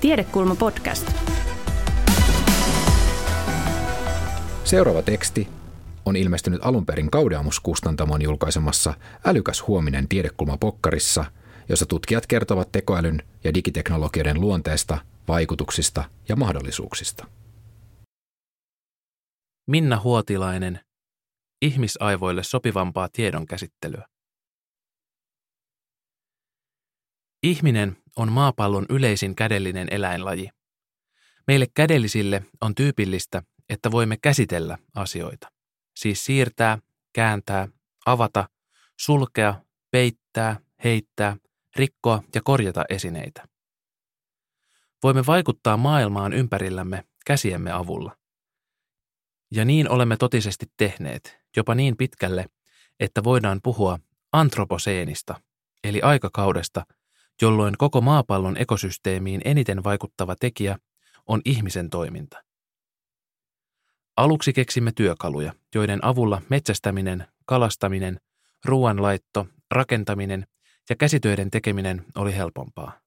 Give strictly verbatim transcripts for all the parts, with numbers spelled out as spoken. Tiedekulma podcast. Seuraava teksti on ilmestynyt alunperin Gaudeamus-kustantamon julkaisemassa Älykäs huominen Tiedekulma-pokkarissa, jossa tutkijat kertovat tekoälyn ja digiteknologioiden luonteesta, vaikutuksista ja mahdollisuuksista. Minna Huotilainen. Ihmisaivoille sopivampaa tiedonkäsittelyä. Ihminen on maapallon yleisin kädellinen eläinlaji. Meille kädellisille on tyypillistä, että voimme käsitellä asioita. Siis siirtää, kääntää, avata, sulkea, peittää, heittää, rikkoa ja korjata esineitä. Voimme vaikuttaa maailmaan ympärillämme käsiemme avulla. Ja niin olemme totisesti tehneet, jopa niin pitkälle, että voidaan puhua antroposeenista, eli aikakaudesta, jolloin koko maapallon ekosysteemiin eniten vaikuttava tekijä on ihmisen toiminta. Aluksi keksimme työkaluja, joiden avulla metsästäminen, kalastaminen, ruoanlaitto, rakentaminen ja käsitöiden tekeminen oli helpompaa.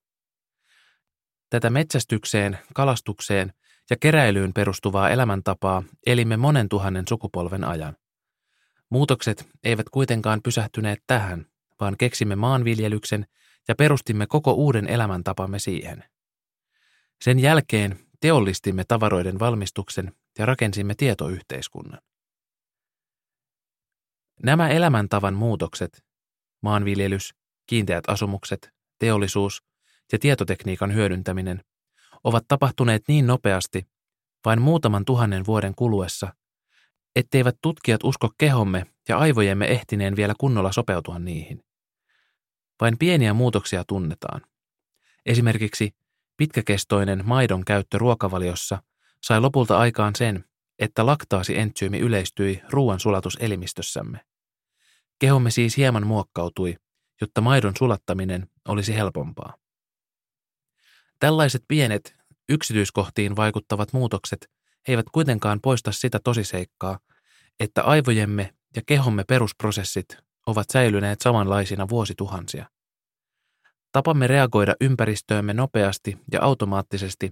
Tätä metsästykseen, kalastukseen ja keräilyyn perustuvaa elämäntapaa elimme monen tuhannen sukupolven ajan. Muutokset eivät kuitenkaan pysähtyneet tähän, vaan keksimme maanviljelyksen ja perustimme koko uuden elämäntapamme siihen. Sen jälkeen teollistimme tavaroiden valmistuksen ja rakensimme tietoyhteiskunnan. Nämä elämäntavan muutokset, maanviljelys, kiinteät asumukset, teollisuus ja tietotekniikan hyödyntäminen, ovat tapahtuneet niin nopeasti, vain muutaman tuhannen vuoden kuluessa, etteivät tutkijat usko kehomme ja aivojemme ehtineen vielä kunnolla sopeutua niihin. Vain pieniä muutoksia tunnetaan. Esimerkiksi pitkäkestoinen maidon käyttö ruokavaliossa sai lopulta aikaan sen, että laktaasientsyymi yleistyi ruoan sulatuselimistossamme. Kehomme siis hieman muokkautui, jotta maidon sulattaminen olisi helpompaa. Tällaiset pienet, yksityiskohtiin vaikuttavat muutokset eivät kuitenkaan poista sitä tosiseikkaa, että aivojemme ja kehomme perusprosessit ovat säilyneet samanlaisina vuosituhansia. Tapamme reagoida ympäristöömme nopeasti ja automaattisesti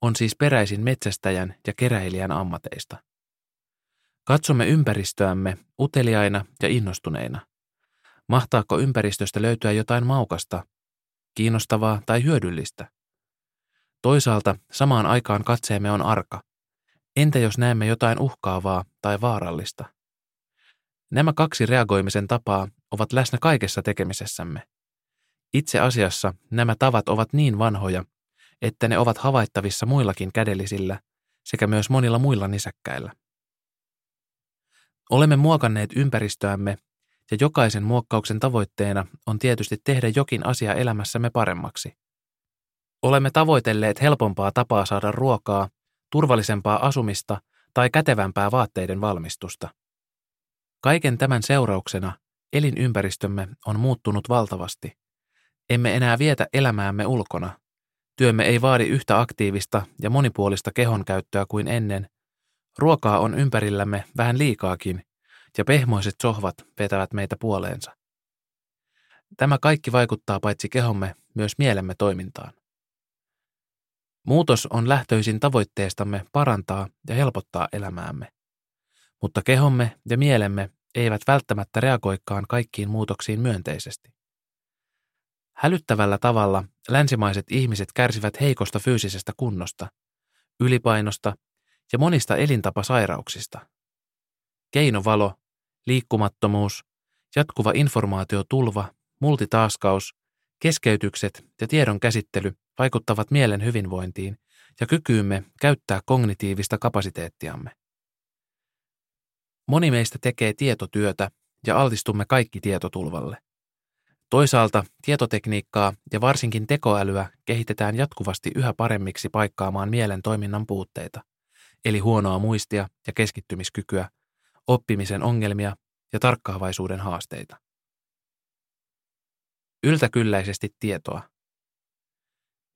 on siis peräisin metsästäjän ja keräilijän ammateista. Katsomme ympäristöämme uteliaina ja innostuneina. Mahtaako ympäristöstä löytyä jotain maukasta, kiinnostavaa tai hyödyllistä? Toisaalta samaan aikaan katseemme on arka. Entä jos näemme jotain uhkaavaa tai vaarallista? Nämä kaksi reagoimisen tapaa ovat läsnä kaikessa tekemisessämme. Itse asiassa nämä tavat ovat niin vanhoja, että ne ovat havaittavissa muillakin kädellisillä sekä myös monilla muilla nisäkkäillä. Olemme muokanneet ympäristöämme, ja jokaisen muokkauksen tavoitteena on tietysti tehdä jokin asia elämässämme paremmaksi. Olemme tavoitelleet helpompaa tapaa saada ruokaa, turvallisempaa asumista tai kätevämpää vaatteiden valmistusta. Kaiken tämän seurauksena elinympäristömme on muuttunut valtavasti. Emme enää vietä elämäämme ulkona. Työmme ei vaadi yhtä aktiivista ja monipuolista kehonkäyttöä kuin ennen. Ruokaa on ympärillämme vähän liikaakin, ja pehmoiset sohvat vetävät meitä puoleensa. Tämä kaikki vaikuttaa paitsi kehomme, myös mielemme toimintaan. Muutos on lähtöisin tavoitteestamme parantaa ja helpottaa elämäämme. Mutta kehomme ja mielemme eivät välttämättä reagoikaan kaikkiin muutoksiin myönteisesti. Hälyttävällä tavalla länsimaiset ihmiset kärsivät heikosta fyysisestä kunnosta, ylipainosta ja monista elintapasairauksista. Keinovalo, liikkumattomuus, jatkuva informaatiotulva, multitaaskaus, keskeytykset ja tiedon käsittely vaikuttavat mielen hyvinvointiin ja kykyymme käyttää kognitiivista kapasiteettiamme. Moni meistä tekee tietotyötä ja altistumme kaikki tietotulvalle. Toisaalta tietotekniikkaa ja varsinkin tekoälyä kehitetään jatkuvasti yhä paremmiksi paikkaamaan mielen toiminnan puutteita, eli huonoa muistia ja keskittymiskykyä, oppimisen ongelmia ja tarkkaavaisuuden haasteita. Yltäkylläisesti tietoa.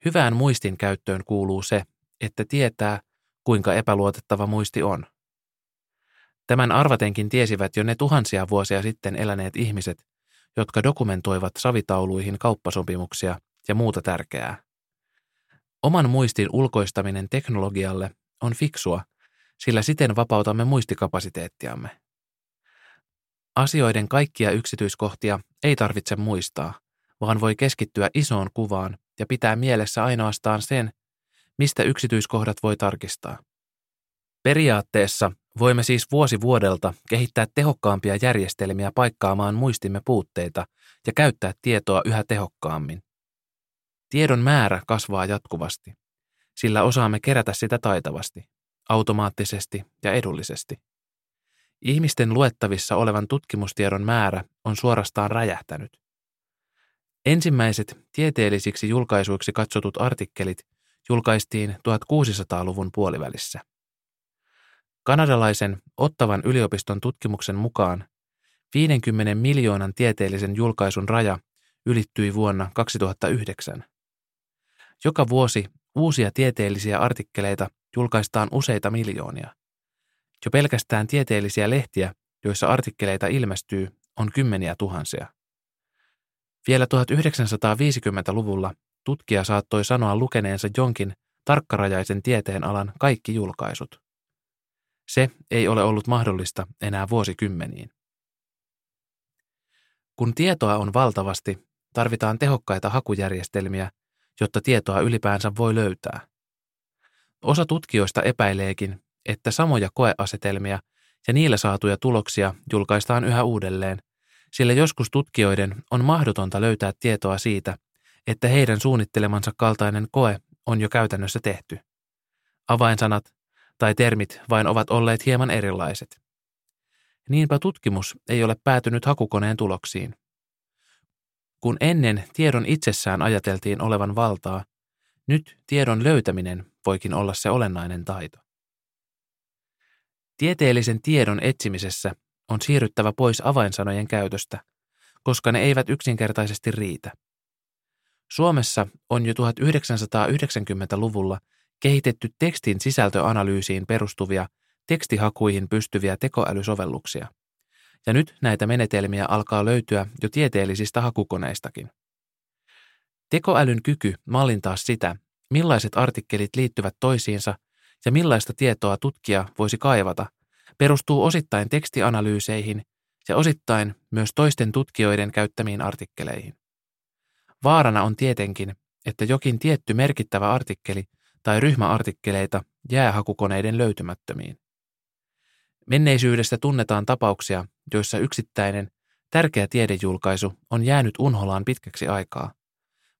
Hyvään muistin käyttöön kuuluu se, että tietää, kuinka epäluotettava muisti on. Tämän arvatenkin tiesivät jo ne tuhansia vuosia sitten eläneet ihmiset, jotka dokumentoivat savitauluihin kauppasopimuksia ja muuta tärkeää. Oman muistin ulkoistaminen teknologialle on fiksua, sillä siten vapautamme muistikapasiteettiamme. Asioiden kaikkia yksityiskohtia ei tarvitse muistaa, vaan voi keskittyä isoon kuvaan ja pitää mielessä ainoastaan sen, mistä yksityiskohdat voi tarkistaa. Periaatteessa voimme siis vuosi vuodelta kehittää tehokkaampia järjestelmiä paikkaamaan muistimme puutteita ja käyttää tietoa yhä tehokkaammin. Tiedon määrä kasvaa jatkuvasti, sillä osaamme kerätä sitä taitavasti, automaattisesti ja edullisesti. Ihmisten luettavissa olevan tutkimustiedon määrä on suorastaan räjähtänyt. Ensimmäiset tieteellisiksi julkaisuiksi katsotut artikkelit julkaistiin tuhatkuusisataaluvun puolivälissä. Kanadalaisen Ottawan yliopiston tutkimuksen mukaan viidenkymmenen miljoonan tieteellisen julkaisun raja ylittyi vuonna kaksituhattayhdeksän. Joka vuosi uusia tieteellisiä artikkeleita julkaistaan useita miljoonia. Jo pelkästään tieteellisiä lehtiä, joissa artikkeleita ilmestyy, on kymmeniä tuhansia. Vielä tuhatyhdeksänsataaviisikymmentäluvulla tutkija saattoi sanoa lukeneensa jonkin tarkkarajaisen tieteenalan kaikki julkaisut. Se ei ole ollut mahdollista enää vuosikymmeniin. Kun tietoa on valtavasti, tarvitaan tehokkaita hakujärjestelmiä, jotta tietoa ylipäänsä voi löytää. Osa tutkijoista epäileekin, että samoja koeasetelmia ja niillä saatuja tuloksia julkaistaan yhä uudelleen, sillä joskus tutkijoiden on mahdotonta löytää tietoa siitä, että heidän suunnittelemansa kaltainen koe on jo käytännössä tehty. Avainsanat tai termit vain ovat olleet hieman erilaiset. Niinpä tutkimus ei ole päätynyt hakukoneen tuloksiin. Kun ennen tiedon itsessään ajateltiin olevan valtaa, nyt tiedon löytäminen voikin olla se olennainen taito. Tieteellisen tiedon etsimisessä on siirryttävä pois avainsanojen käytöstä, koska ne eivät yksinkertaisesti riitä. Suomessa on jo tuhatyhdeksänsataayhdeksänkymmentäluvulla kehitetty tekstin sisältöanalyysiin perustuvia tekstihakuihin pystyviä tekoälysovelluksia, ja nyt näitä menetelmiä alkaa löytyä jo tieteellisistä hakukoneistakin. Tekoälyn kyky mallintaa sitä, millaiset artikkelit liittyvät toisiinsa ja millaista tietoa tutkija voisi kaivata, perustuu osittain tekstianalyyseihin ja osittain myös toisten tutkijoiden käyttämiin artikkeleihin. Vaarana on tietenkin, että jokin tietty merkittävä artikkeli tai ryhmäartikkeleita jää hakukoneiden löytymättömiin. Menneisyydestä tunnetaan tapauksia, joissa yksittäinen, tärkeä tiedejulkaisu on jäänyt unholaan pitkäksi aikaa,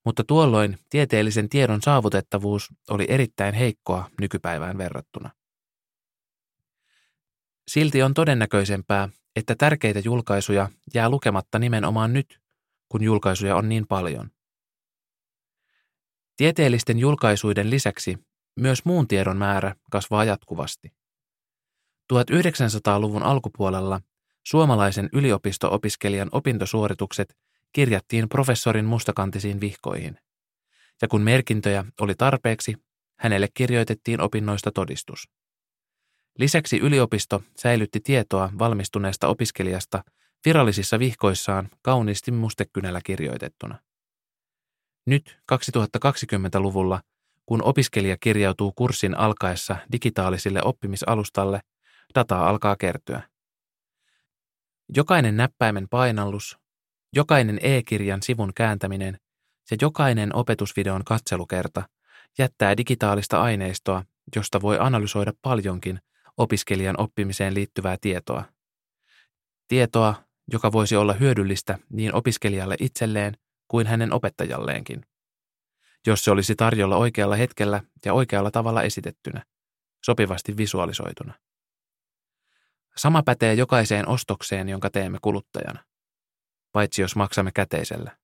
mutta tuolloin tieteellisen tiedon saavutettavuus oli erittäin heikkoa nykypäivään verrattuna. Silti on todennäköisempää, että tärkeitä julkaisuja jää lukematta nimenomaan nyt, kun julkaisuja on niin paljon. Tieteellisten julkaisuiden lisäksi myös muun tiedon määrä kasvaa jatkuvasti. tuhatyhdeksänsataaluvun alkupuolella suomalaisen yliopisto-opiskelijan opintosuoritukset kirjattiin professorin mustakantisiin vihkoihin, ja kun merkintöjä oli tarpeeksi, hänelle kirjoitettiin opinnoista todistus. Lisäksi yliopisto säilytti tietoa valmistuneesta opiskelijasta virallisissa vihkoissaan kauniisti mustekynällä kirjoitettuna. Nyt kaksituhattakaksikymmentäluvulla, kun opiskelija kirjautuu kurssin alkaessa digitaaliselle oppimisalustalle, dataa alkaa kertyä. Jokainen näppäimen painallus, jokainen e-kirjan sivun kääntäminen ja jokainen opetusvideon katselukerta jättää digitaalista aineistoa, josta voi analysoida paljonkin opiskelijan oppimiseen liittyvää tietoa. Tietoa, joka voisi olla hyödyllistä niin opiskelijalle itselleen kuin hänen opettajalleenkin, jos se olisi tarjolla oikealla hetkellä ja oikealla tavalla esitettynä, sopivasti visualisoituna. Sama pätee jokaiseen ostokseen, jonka teemme kuluttajana, paitsi jos maksamme käteisellä.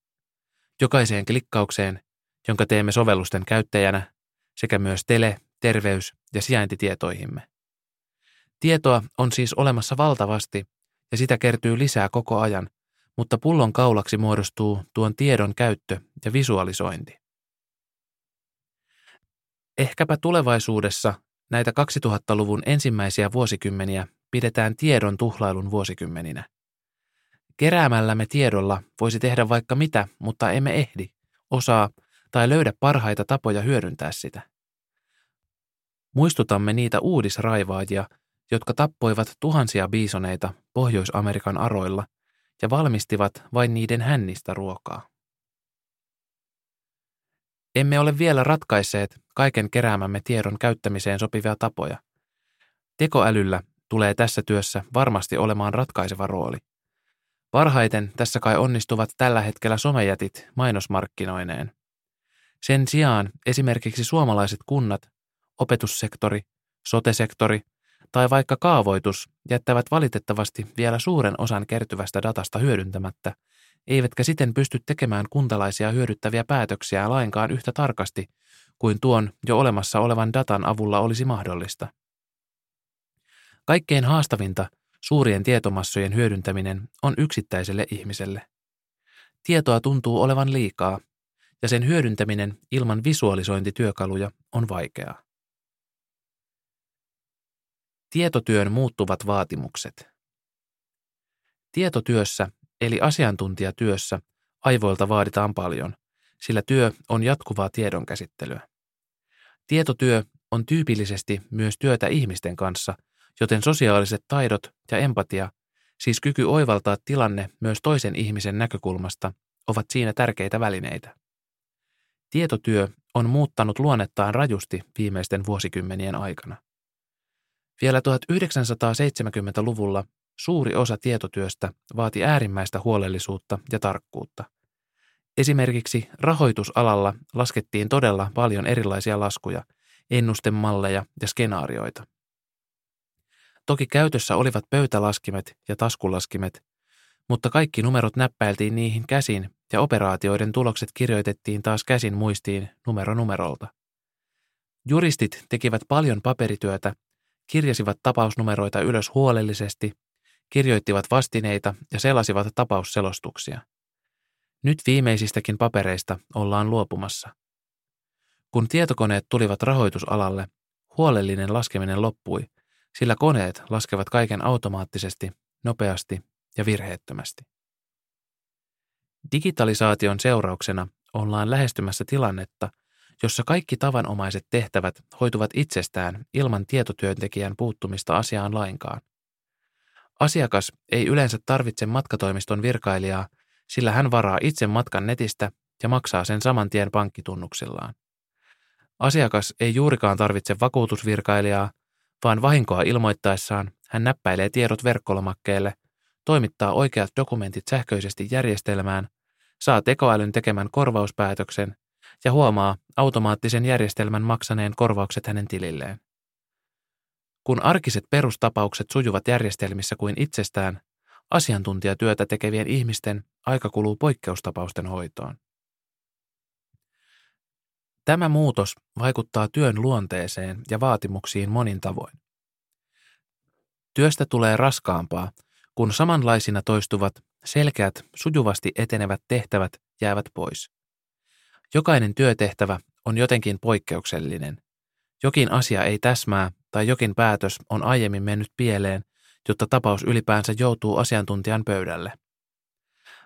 Jokaiseen klikkaukseen, jonka teemme sovellusten käyttäjänä, sekä myös tele-, terveys- ja sijaintitietoihimme. Tietoa on siis olemassa valtavasti ja sitä kertyy lisää koko ajan, mutta pullon kaulaksi muodostuu tuon tiedon käyttö ja visualisointi. Ehkäpä tulevaisuudessa näitä kaksituhattaluvun ensimmäisiä vuosikymmeniä pidetään tiedon tuhlailun vuosikymmeninä. Keräämällämme tiedolla voisi tehdä vaikka mitä, mutta emme ehdi, osaa tai löydä parhaita tapoja hyödyntää sitä. Muistutamme niitä uudisraivaajia, jotka tappoivat tuhansia biisoneita Pohjois-Amerikan aroilla ja valmistivat vain niiden hännistä ruokaa. Emme ole vielä ratkaisseet kaiken keräämämme tiedon käyttämiseen sopivia tapoja. Tekoälyllä tulee tässä työssä varmasti olemaan ratkaiseva rooli. Parhaiten tässä kai onnistuvat tällä hetkellä somejätit mainosmarkkinoineen. Sen sijaan esimerkiksi suomalaiset kunnat, opetussektori, sote-sektori tai vaikka kaavoitus jättävät valitettavasti vielä suuren osan kertyvästä datasta hyödyntämättä, eivätkä siten pysty tekemään kuntalaisia hyödyttäviä päätöksiä lainkaan yhtä tarkasti kuin tuon jo olemassa olevan datan avulla olisi mahdollista. Kaikkein haastavinta suurien tietomassojen hyödyntäminen on yksittäiselle ihmiselle. Tietoa tuntuu olevan liikaa, ja sen hyödyntäminen ilman visualisointityökaluja on vaikeaa. Tietotyön muuttuvat vaatimukset. Tietotyössä, eli asiantuntijatyössä, aivoilta vaaditaan paljon, sillä työ on jatkuvaa tiedonkäsittelyä. Tietotyö on tyypillisesti myös työtä ihmisten kanssa, joten sosiaaliset taidot ja empatia, siis kyky oivaltaa tilanne myös toisen ihmisen näkökulmasta, ovat siinä tärkeitä välineitä. Tietotyö on muuttanut luonnettaan rajusti viimeisten vuosikymmenien aikana. Vielä tuhatyhdeksänsataaseitsemänkymmentäluvulla suuri osa tietotyöstä vaati äärimmäistä huolellisuutta ja tarkkuutta. Esimerkiksi rahoitusalalla laskettiin todella paljon erilaisia laskuja, ennustemalleja ja skenaarioita. Toki käytössä olivat pöytälaskimet ja taskulaskimet, mutta kaikki numerot näppäiltiin niihin käsin ja operaatioiden tulokset kirjoitettiin taas käsin muistiin numero numerolta. Juristit tekivät paljon paperityötä, kirjasivat tapausnumeroita ylös huolellisesti, kirjoittivat vastineita ja selasivat tapausselostuksia. Nyt viimeisistäkin papereista ollaan luopumassa. Kun tietokoneet tulivat rahoitusalalle, huolellinen laskeminen loppui, sillä koneet laskevat kaiken automaattisesti, nopeasti ja virheettömästi. Digitalisaation seurauksena ollaan lähestymässä tilannetta, jossa kaikki tavanomaiset tehtävät hoituvat itsestään ilman tietotyöntekijän puuttumista asiaan lainkaan. Asiakas ei yleensä tarvitse matkatoimiston virkailijaa, sillä hän varaa itse matkan netistä ja maksaa sen saman tien pankkitunnuksillaan. Asiakas ei juurikaan tarvitse vakuutusvirkailijaa, vaan vahinkoa ilmoittaessaan hän näppäilee tiedot verkkolomakkeelle, toimittaa oikeat dokumentit sähköisesti järjestelmään, saa tekoälyn tekemän korvauspäätöksen ja huomaa automaattisen järjestelmän maksaneen korvaukset hänen tililleen. Kun arkiset perustapaukset sujuvat järjestelmissä kuin itsestään, asiantuntijatyötä tekevien ihmisten aika kuluu poikkeustapausten hoitoon. Tämä muutos vaikuttaa työn luonteeseen ja vaatimuksiin monin tavoin. Työstä tulee raskaampaa, kun samanlaisina toistuvat, selkeät, sujuvasti etenevät tehtävät jäävät pois. Jokainen työtehtävä on jotenkin poikkeuksellinen. Jokin asia ei täsmää tai jokin päätös on aiemmin mennyt pieleen, jotta tapaus ylipäänsä joutuu asiantuntijan pöydälle.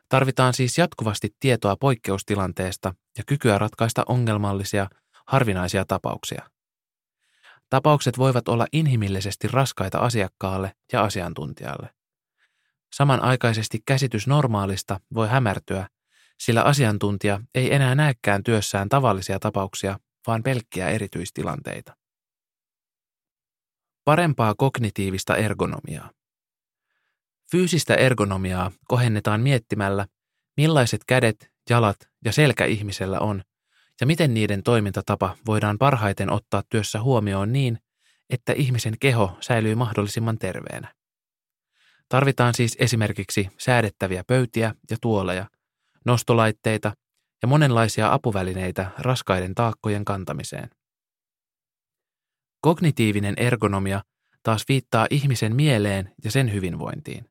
Tarvitaan siis jatkuvasti tietoa poikkeustilanteesta ja kykyä ratkaista ongelmallisia, harvinaisia tapauksia. Tapaukset voivat olla inhimillisesti raskaita asiakkaalle ja asiantuntijalle. Samanaikaisesti käsitys normaalista voi hämärtyä, sillä asiantuntija ei enää näekään työssään tavallisia tapauksia, vaan pelkkiä erityistilanteita. Parempaa kognitiivista ergonomiaa. Fyysistä ergonomiaa kohennetaan miettimällä, millaiset kädet, jalat ja selkä ihmisellä on, ja miten niiden toimintatapa voidaan parhaiten ottaa työssä huomioon niin, että ihmisen keho säilyy mahdollisimman terveenä. Tarvitaan siis esimerkiksi säädettäviä pöytiä ja tuoleja, nostolaitteita ja monenlaisia apuvälineitä raskaiden taakkojen kantamiseen. Kognitiivinen ergonomia taas viittaa ihmisen mieleen ja sen hyvinvointiin.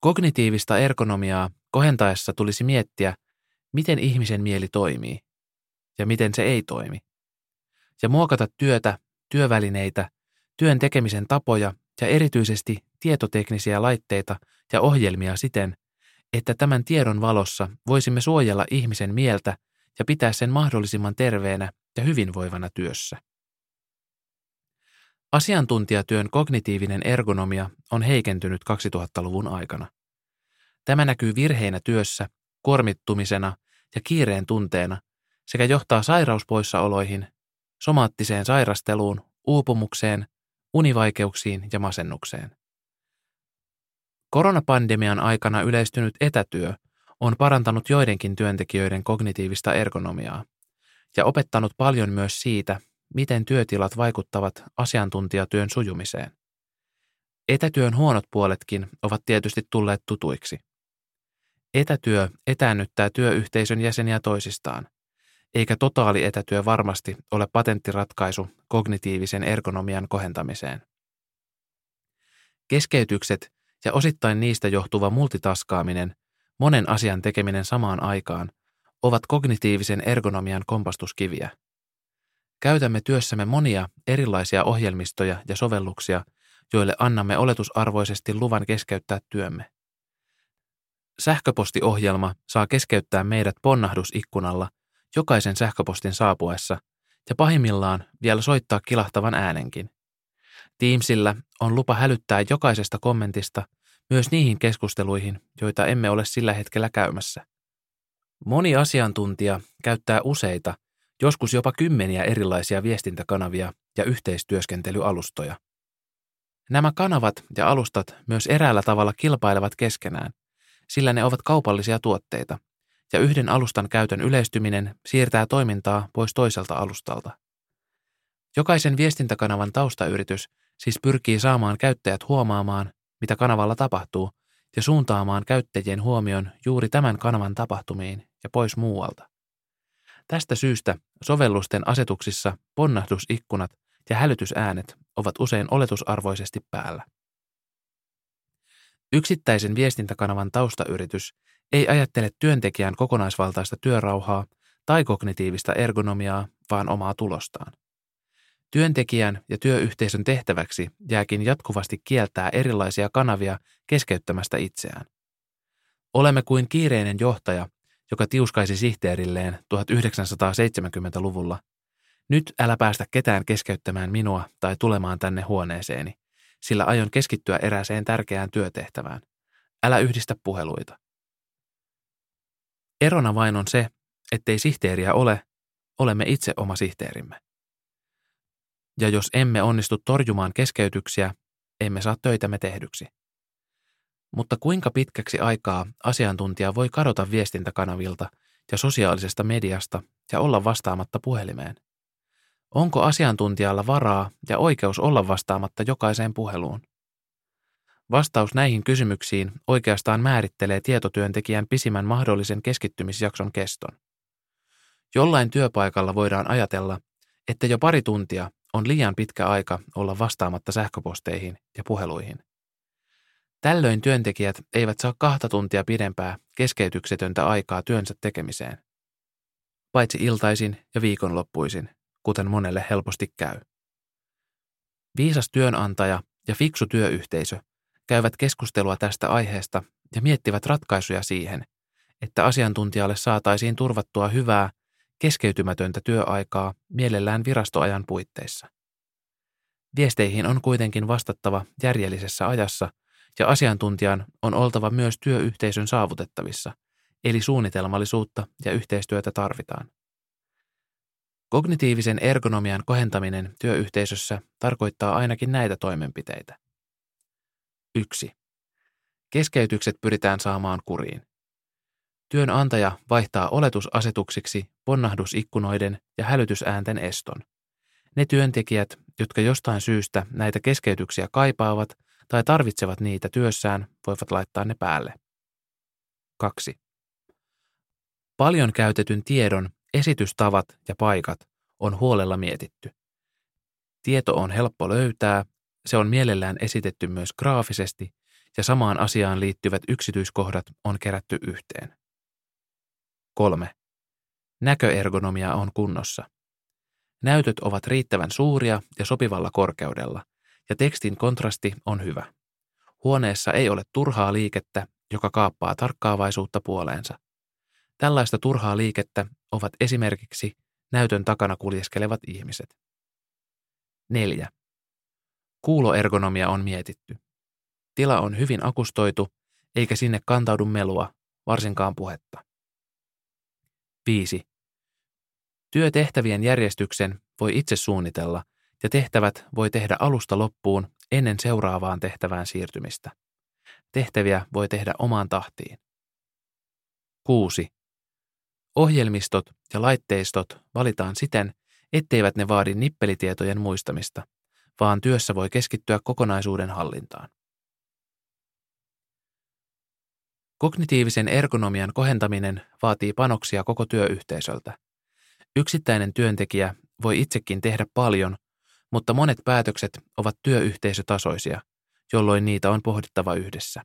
Kognitiivista ergonomiaa kohentaessa tulisi miettiä, miten ihmisen mieli toimii ja miten se ei toimi, ja muokata työtä, työvälineitä, työn tekemisen tapoja ja erityisesti tietoteknisiä laitteita ja ohjelmia siten, että tämän tiedon valossa voisimme suojella ihmisen mieltä ja pitää sen mahdollisimman terveenä ja hyvinvoivana työssä. Asiantuntijatyön kognitiivinen ergonomia on heikentynyt kaksituhattaluvun aikana. Tämä näkyy virheinä työssä, kuormittumisena ja kiireen tunteena sekä johtaa sairauspoissaoloihin, somaattiseen sairasteluun, uupumukseen, univaikeuksiin ja masennukseen. Koronapandemian aikana yleistynyt etätyö on parantanut joidenkin työntekijöiden kognitiivista ergonomiaa ja opettanut paljon myös siitä, miten työtilat vaikuttavat asiantuntijatyön sujumiseen. Etätyön huonot puoletkin ovat tietysti tulleet tutuiksi. Etätyö etäännyttää työyhteisön jäseniä toisistaan, eikä totaali etätyö varmasti ole patenttiratkaisu kognitiivisen ergonomian kohentamiseen. Keskeytykset ja osittain niistä johtuva multitaskaaminen, monen asian tekeminen samaan aikaan, ovat kognitiivisen ergonomian kompastuskiviä. Käytämme työssämme monia erilaisia ohjelmistoja ja sovelluksia, joille annamme oletusarvoisesti luvan keskeyttää työmme. Sähköpostiohjelma saa keskeyttää meidät ponnahdusikkunalla jokaisen sähköpostin saapuessa ja pahimmillaan vielä soittaa kilahtavan äänenkin. Teamsillä on lupa hälyttää jokaisesta kommentista myös niihin keskusteluihin, joita emme ole sillä hetkellä käymässä. Moni asiantuntija käyttää useita, joskus jopa kymmeniä erilaisia viestintäkanavia ja yhteistyöskentelyalustoja. Nämä kanavat ja alustat myös eräällä tavalla kilpailevat keskenään, sillä ne ovat kaupallisia tuotteita, ja yhden alustan käytön yleistyminen siirtää toimintaa pois toiselta alustalta. Jokaisen viestintäkanavan taustayritys siis pyrkii saamaan käyttäjät huomaamaan, mitä kanavalla tapahtuu, ja suuntaamaan käyttäjien huomion juuri tämän kanavan tapahtumiin ja pois muualta. Tästä syystä sovellusten asetuksissa ponnahdusikkunat ja hälytysäänet ovat usein oletusarvoisesti päällä. Yksittäisen viestintäkanavan taustayritys ei ajattele työntekijän kokonaisvaltaista työrauhaa tai kognitiivista ergonomiaa, vaan omaa tulostaan. Työntekijän ja työyhteisön tehtäväksi jääkin jatkuvasti kieltää erilaisia kanavia keskeyttämästä itseään. Olemme kuin kiireinen johtaja, joka tiuskaisi sihteerilleen tuhatyhdeksänsataaseitsemänkymmentäluvulla. Nyt älä päästä ketään keskeyttämään minua tai tulemaan tänne huoneeseeni, sillä aion keskittyä erääseen tärkeään työtehtävään. Älä yhdistä puheluita. Erona vain on se, ettei sihteeriä ole, olemme itse oma sihteerimme. Ja jos emme onnistu torjumaan keskeytyksiä, emme saa töitämme tehdyksi. Mutta kuinka pitkäksi aikaa asiantuntija voi kadota viestintäkanavilta ja sosiaalisesta mediasta ja olla vastaamatta puhelimeen? Onko asiantuntijalla varaa ja oikeus olla vastaamatta jokaiseen puheluun? Vastaus näihin kysymyksiin oikeastaan määrittelee tietotyöntekijän pisimmän mahdollisen keskittymisjakson keston. Jollain työpaikalla voidaan ajatella, että jo pari tuntia on liian pitkä aika olla vastaamatta sähköposteihin ja puheluihin. Tällöin työntekijät eivät saa kahta tuntia pidempää keskeytyksetöntä aikaa työnsä tekemiseen, paitsi iltaisin ja viikonloppuisin, kuten monelle helposti käy. Viisas työnantaja ja fiksu työyhteisö käyvät keskustelua tästä aiheesta ja miettivät ratkaisuja siihen, että asiantuntijalle saataisiin turvattua hyvää, keskeytymätöntä työaikaa mielellään virastoajan puitteissa. Viesteihin on kuitenkin vastattava järjellisessä ajassa ja asiantuntijan on oltava myös työyhteisön saavutettavissa, eli suunnitelmallisuutta ja yhteistyötä tarvitaan. Kognitiivisen ergonomian kohentaminen työyhteisössä tarkoittaa ainakin näitä toimenpiteitä. yksi. Keskeytykset pyritään saamaan kuriin. Työnantaja vaihtaa oletusasetuksiksi ponnahdusikkunoiden ja hälytysäänten eston. Ne työntekijät, jotka jostain syystä näitä keskeytyksiä kaipaavat tai tarvitsevat niitä työssään, voivat laittaa ne päälle. kaksi. Paljon käytetyn tiedon esitystavat ja paikat on huolella mietitty. Tieto on helppo löytää, se on mielellään esitetty myös graafisesti ja samaan asiaan liittyvät yksityiskohdat on kerätty yhteen. kolme. Näköergonomia on kunnossa. Näytöt ovat riittävän suuria ja sopivalla korkeudella, ja tekstin kontrasti on hyvä. Huoneessa ei ole turhaa liikettä, joka kaappaa tarkkaavaisuutta puoleensa. Tällaista turhaa liikettä ovat esimerkiksi näytön takana kuljeskelevat ihmiset. neljä. Kuuloergonomia on mietitty. Tila on hyvin akustoitu, eikä sinne kantaudu melua, varsinkaan puhetta. viisi. Työtehtävien järjestyksen voi itse suunnitella ja tehtävät voi tehdä alusta loppuun ennen seuraavaan tehtävään siirtymistä. Tehtäviä voi tehdä omaan tahtiin. kuusi. Ohjelmistot ja laitteistot valitaan siten, etteivät ne vaadi nippelitietojen muistamista, vaan työssä voi keskittyä kokonaisuuden hallintaan. Kognitiivisen ergonomian kohentaminen vaatii panoksia koko työyhteisöltä. Yksittäinen työntekijä voi itsekin tehdä paljon, mutta monet päätökset ovat työyhteisötasoisia, jolloin niitä on pohdittava yhdessä.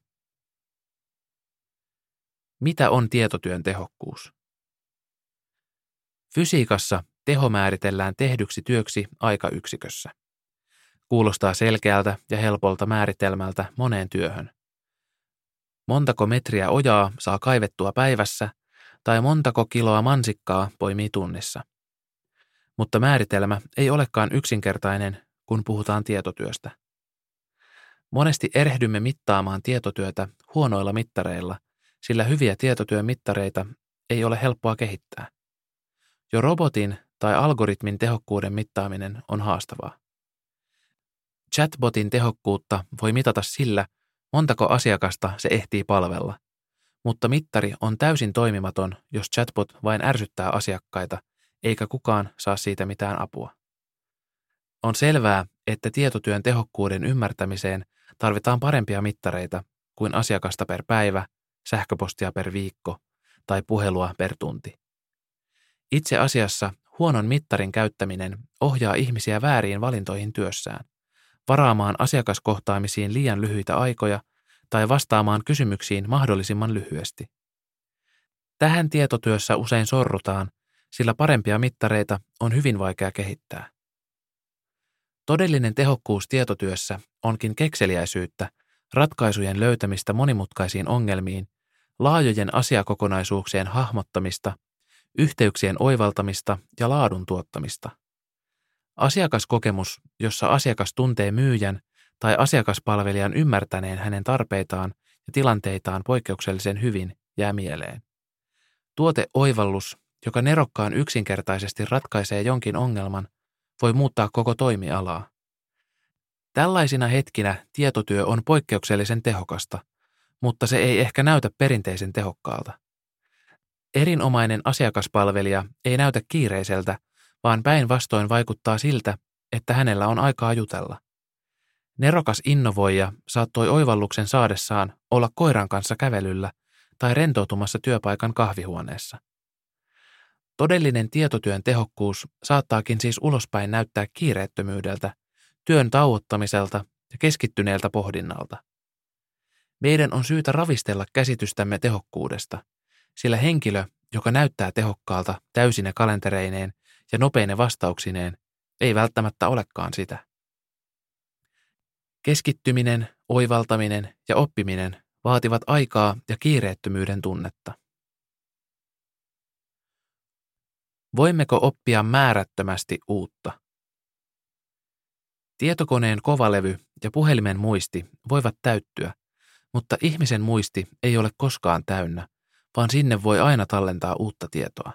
Mitä on tietotyön tehokkuus? Fysiikassa teho määritellään tehdyksi työksi aikayksikössä. Kuulostaa selkeältä ja helpolta määritelmältä moneen työhön. Montako metriä ojaa saa kaivettua päivässä tai montako kiloa mansikkaa poimii tunnissa. Mutta määritelmä ei olekaan yksinkertainen, kun puhutaan tietotyöstä. Monesti erehdymme mittaamaan tietotyötä huonoilla mittareilla, sillä hyviä tietotyön mittareita ei ole helppoa kehittää. Jo robotin tai algoritmin tehokkuuden mittaaminen on haastavaa. Chatbotin tehokkuutta voi mitata sillä, montako asiakasta se ehtii palvella, mutta mittari on täysin toimimaton, jos chatbot vain ärsyttää asiakkaita, eikä kukaan saa siitä mitään apua. On selvää, että tietotyön tehokkuuden ymmärtämiseen tarvitaan parempia mittareita kuin asiakasta per päivä, sähköpostia per viikko tai puhelua per tunti. Itse asiassa huonon mittarin käyttäminen ohjaa ihmisiä vääriin valintoihin työssään, varaamaan asiakaskohtaamisiin liian lyhyitä aikoja tai vastaamaan kysymyksiin mahdollisimman lyhyesti. Tähän tietotyössä usein sorrutaan, sillä parempia mittareita on hyvin vaikea kehittää. Todellinen tehokkuus tietotyössä onkin kekseliäisyyttä, ratkaisujen löytämistä monimutkaisiin ongelmiin, laajojen asiakokonaisuuksien hahmottamista, yhteyksien oivaltamista ja laadun tuottamista. Asiakaskokemus, jossa asiakas tuntee myyjän tai asiakaspalvelijan ymmärtäneen hänen tarpeitaan ja tilanteitaan poikkeuksellisen hyvin, jää mieleen. Tuoteoivallus, joka nerokkaan yksinkertaisesti ratkaisee jonkin ongelman, voi muuttaa koko toimialaa. Tällaisina hetkinä tietotyö on poikkeuksellisen tehokasta, mutta se ei ehkä näytä perinteisen tehokkaalta. Erinomainen asiakaspalvelija ei näytä kiireiseltä, vaan päinvastoin vaikuttaa siltä, että hänellä on aikaa jutella. Nerokas innovoija saattoi oivalluksen saadessaan olla koiran kanssa kävelyllä tai rentoutumassa työpaikan kahvihuoneessa. Todellinen tietotyön tehokkuus saattaakin siis ulospäin näyttää kiireettömyydeltä, työn tauottamiselta ja keskittyneeltä pohdinnalta. Meidän on syytä ravistella käsitystämme tehokkuudesta, sillä henkilö, joka näyttää tehokkaalta täysine kalentereineen ja nopeine vastauksineen, ei välttämättä olekaan sitä. Keskittyminen, oivaltaminen ja oppiminen vaativat aikaa ja kiireettömyyden tunnetta. Voimmeko oppia määrättömästi uutta? Tietokoneen kovalevy ja puhelimen muisti voivat täyttyä, mutta ihmisen muisti ei ole koskaan täynnä, vaan sinne voi aina tallentaa uutta tietoa.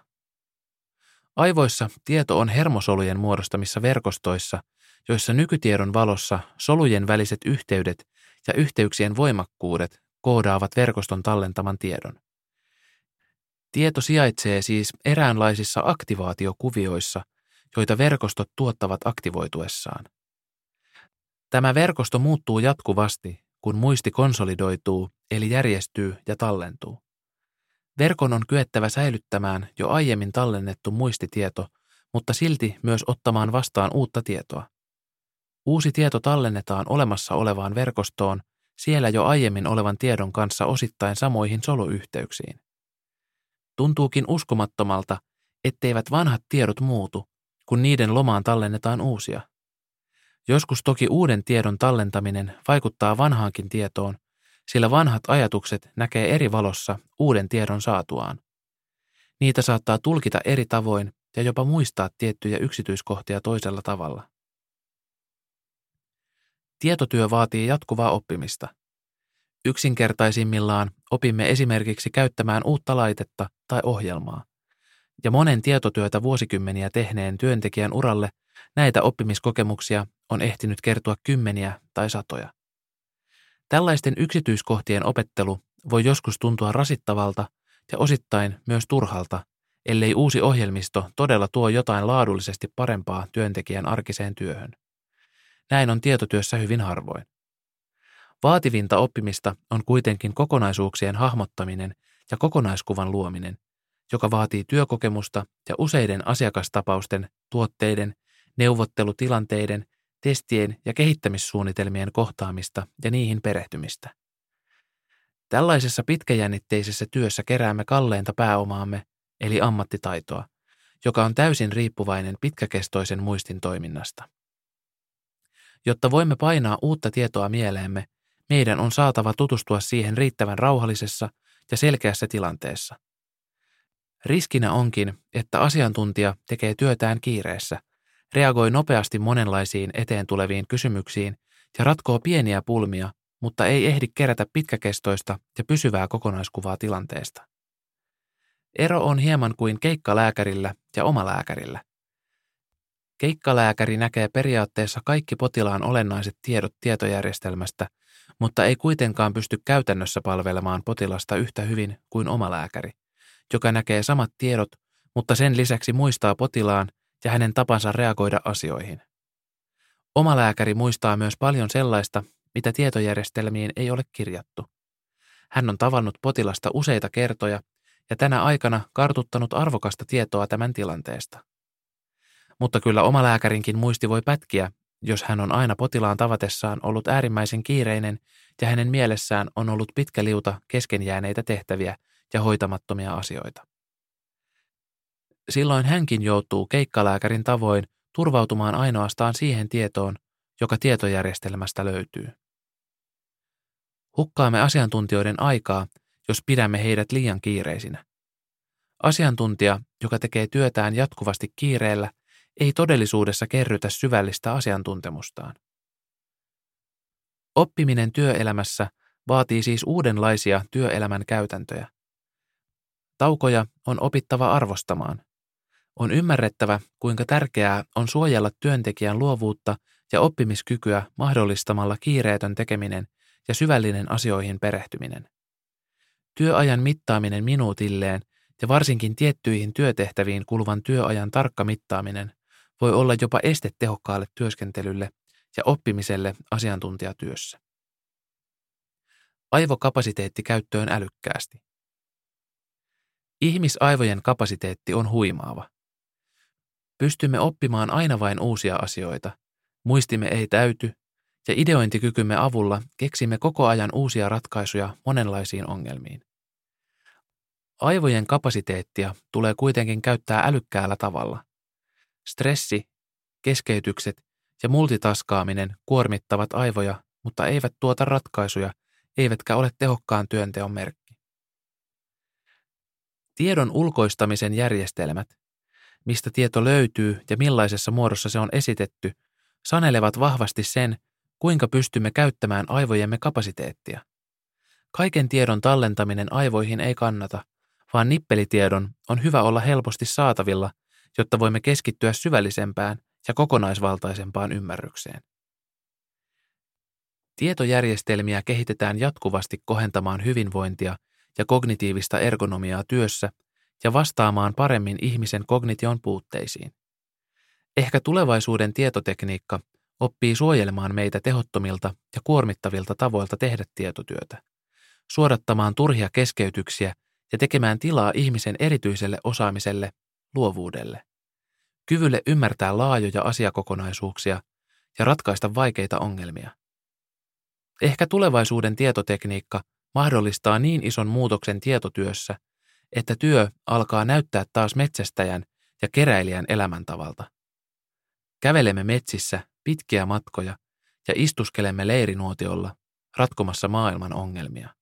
Aivoissa tieto on hermosolujen muodostamissa verkostoissa, joissa nykytiedon valossa solujen väliset yhteydet ja yhteyksien voimakkuudet koodaavat verkoston tallentaman tiedon. Tieto sijaitsee siis eräänlaisissa aktivaatiokuvioissa, joita verkostot tuottavat aktivoituessaan. Tämä verkosto muuttuu jatkuvasti, kun muisti konsolidoituu, eli järjestyy ja tallentuu. Verkon on kyettävä säilyttämään jo aiemmin tallennettu muistitieto, mutta silti myös ottamaan vastaan uutta tietoa. Uusi tieto tallennetaan olemassa olevaan verkostoon, siellä jo aiemmin olevan tiedon kanssa osittain samoihin soluyhteyksiin. Tuntuukin uskomattomalta, etteivät vanhat tiedot muutu, kun niiden lomaan tallennetaan uusia. Joskus toki uuden tiedon tallentaminen vaikuttaa vanhaankin tietoon, sillä vanhat ajatukset näkee eri valossa uuden tiedon saatuaan. Niitä saattaa tulkita eri tavoin ja jopa muistaa tiettyjä yksityiskohtia toisella tavalla. Tietotyö vaatii jatkuvaa oppimista. Yksinkertaisimmillaan opimme esimerkiksi käyttämään uutta laitetta tai ohjelmaa, ja monen tietotyötä vuosikymmeniä tehneen työntekijän uralle näitä oppimiskokemuksia on ehtinyt kertoa kymmeniä tai satoja. Tällaisten yksityiskohtien opettelu voi joskus tuntua rasittavalta ja osittain myös turhalta, ellei uusi ohjelmisto todella tuo jotain laadullisesti parempaa työntekijän arkiseen työhön. Näin on tietotyössä hyvin harvoin. Vaativinta oppimista on kuitenkin kokonaisuuksien hahmottaminen ja kokonaiskuvan luominen, joka vaatii työkokemusta ja useiden asiakastapausten, tuotteiden, neuvottelutilanteiden, testien ja kehittämissuunnitelmien kohtaamista ja niihin perehtymistä. Tällaisessa pitkäjännitteisessä työssä keräämme kalleinta pääomaamme, eli ammattitaitoa, joka on täysin riippuvainen pitkäkestoisen muistin toiminnasta. Jotta voimme painaa uutta tietoa mieleemme, meidän on saatava tutustua siihen riittävän rauhallisessa ja selkeässä tilanteessa. Riskinä onkin, että asiantuntija tekee työtään kiireessä, reagoi nopeasti monenlaisiin eteen tuleviin kysymyksiin ja ratkoo pieniä pulmia, mutta ei ehdi kerätä pitkäkestoista ja pysyvää kokonaiskuvaa tilanteesta. Ero on hieman kuin keikkalääkärillä ja omalääkärillä. Keikkalääkäri näkee periaatteessa kaikki potilaan olennaiset tiedot tietojärjestelmästä, mutta ei kuitenkaan pysty käytännössä palvelemaan potilasta yhtä hyvin kuin omalääkäri, joka näkee samat tiedot, mutta sen lisäksi muistaa potilaan ja hänen tapansa reagoida asioihin. Omalääkäri muistaa myös paljon sellaista, mitä tietojärjestelmiin ei ole kirjattu. Hän on tavannut potilasta useita kertoja ja tänä aikana kartuttanut arvokasta tietoa tämän tilanteesta. Mutta kyllä omalääkärinkin muisti voi pätkiä, jos hän on aina potilaan tavatessaan ollut äärimmäisen kiireinen ja hänen mielessään on ollut pitkä liuta keskenjääneitä tehtäviä ja hoitamattomia asioita. Silloin hänkin joutuu keikkalääkärin tavoin turvautumaan ainoastaan siihen tietoon, joka tietojärjestelmästä löytyy. Hukkaamme asiantuntijoiden aikaa, jos pidämme heidät liian kiireisinä. Asiantuntija, joka tekee työtään jatkuvasti kiireellä, ei todellisuudessa kerrytä syvällistä asiantuntemustaan. Oppiminen työelämässä vaatii siis uudenlaisia työelämän käytäntöjä. Taukoja on opittava arvostamaan. On ymmärrettävä, kuinka tärkeää on suojella työntekijän luovuutta ja oppimiskykyä mahdollistamalla kiireetön tekeminen ja syvällinen asioihin perehtyminen. Työajan mittaaminen minuutilleen ja varsinkin tiettyihin työtehtäviin kuluvan työajan tarkka mittaaminen voi olla jopa este tehokkaalle työskentelylle ja oppimiselle asiantuntijatyössä. Aivokapasiteetti käyttöön älykkäästi. Ihmisaivojen kapasiteetti on huimaava. Pystymme oppimaan aina vain uusia asioita, muistimme ei täyty ja ideointikykymme avulla keksimme koko ajan uusia ratkaisuja monenlaisiin ongelmiin. Aivojen kapasiteettia tulee kuitenkin käyttää älykkäällä tavalla. Stressi, keskeytykset ja multitaskaaminen kuormittavat aivoja, mutta eivät tuota ratkaisuja, eivätkä ole tehokkaan työnteon merkki. Tiedon ulkoistamisen järjestelmät, mistä tieto löytyy ja millaisessa muodossa se on esitetty, sanelevat vahvasti sen, kuinka pystymme käyttämään aivojemme kapasiteettia. Kaiken tiedon tallentaminen aivoihin ei kannata, vaan nippelitiedon on hyvä olla helposti saatavilla, jotta voimme keskittyä syvällisempään ja kokonaisvaltaisempaan ymmärrykseen. Tietojärjestelmiä kehitetään jatkuvasti kohentamaan hyvinvointia ja kognitiivista ergonomiaa työssä ja vastaamaan paremmin ihmisen kognition puutteisiin. Ehkä tulevaisuuden tietotekniikka oppii suojelemaan meitä tehottomilta ja kuormittavilta tavoilta tehdä tietotyötä, suodattamaan turhia keskeytyksiä ja tekemään tilaa ihmisen erityiselle osaamiselle, luovuudelle, kyvylle ymmärtää laajoja asiakokonaisuuksia ja ratkaista vaikeita ongelmia. Ehkä tulevaisuuden tietotekniikka mahdollistaa niin ison muutoksen tietotyössä, että työ alkaa näyttää taas metsästäjän ja keräilijän elämäntavalta. Kävelemme metsissä pitkiä matkoja ja istuskelemme leirinuotiolla ratkomassa maailman ongelmia.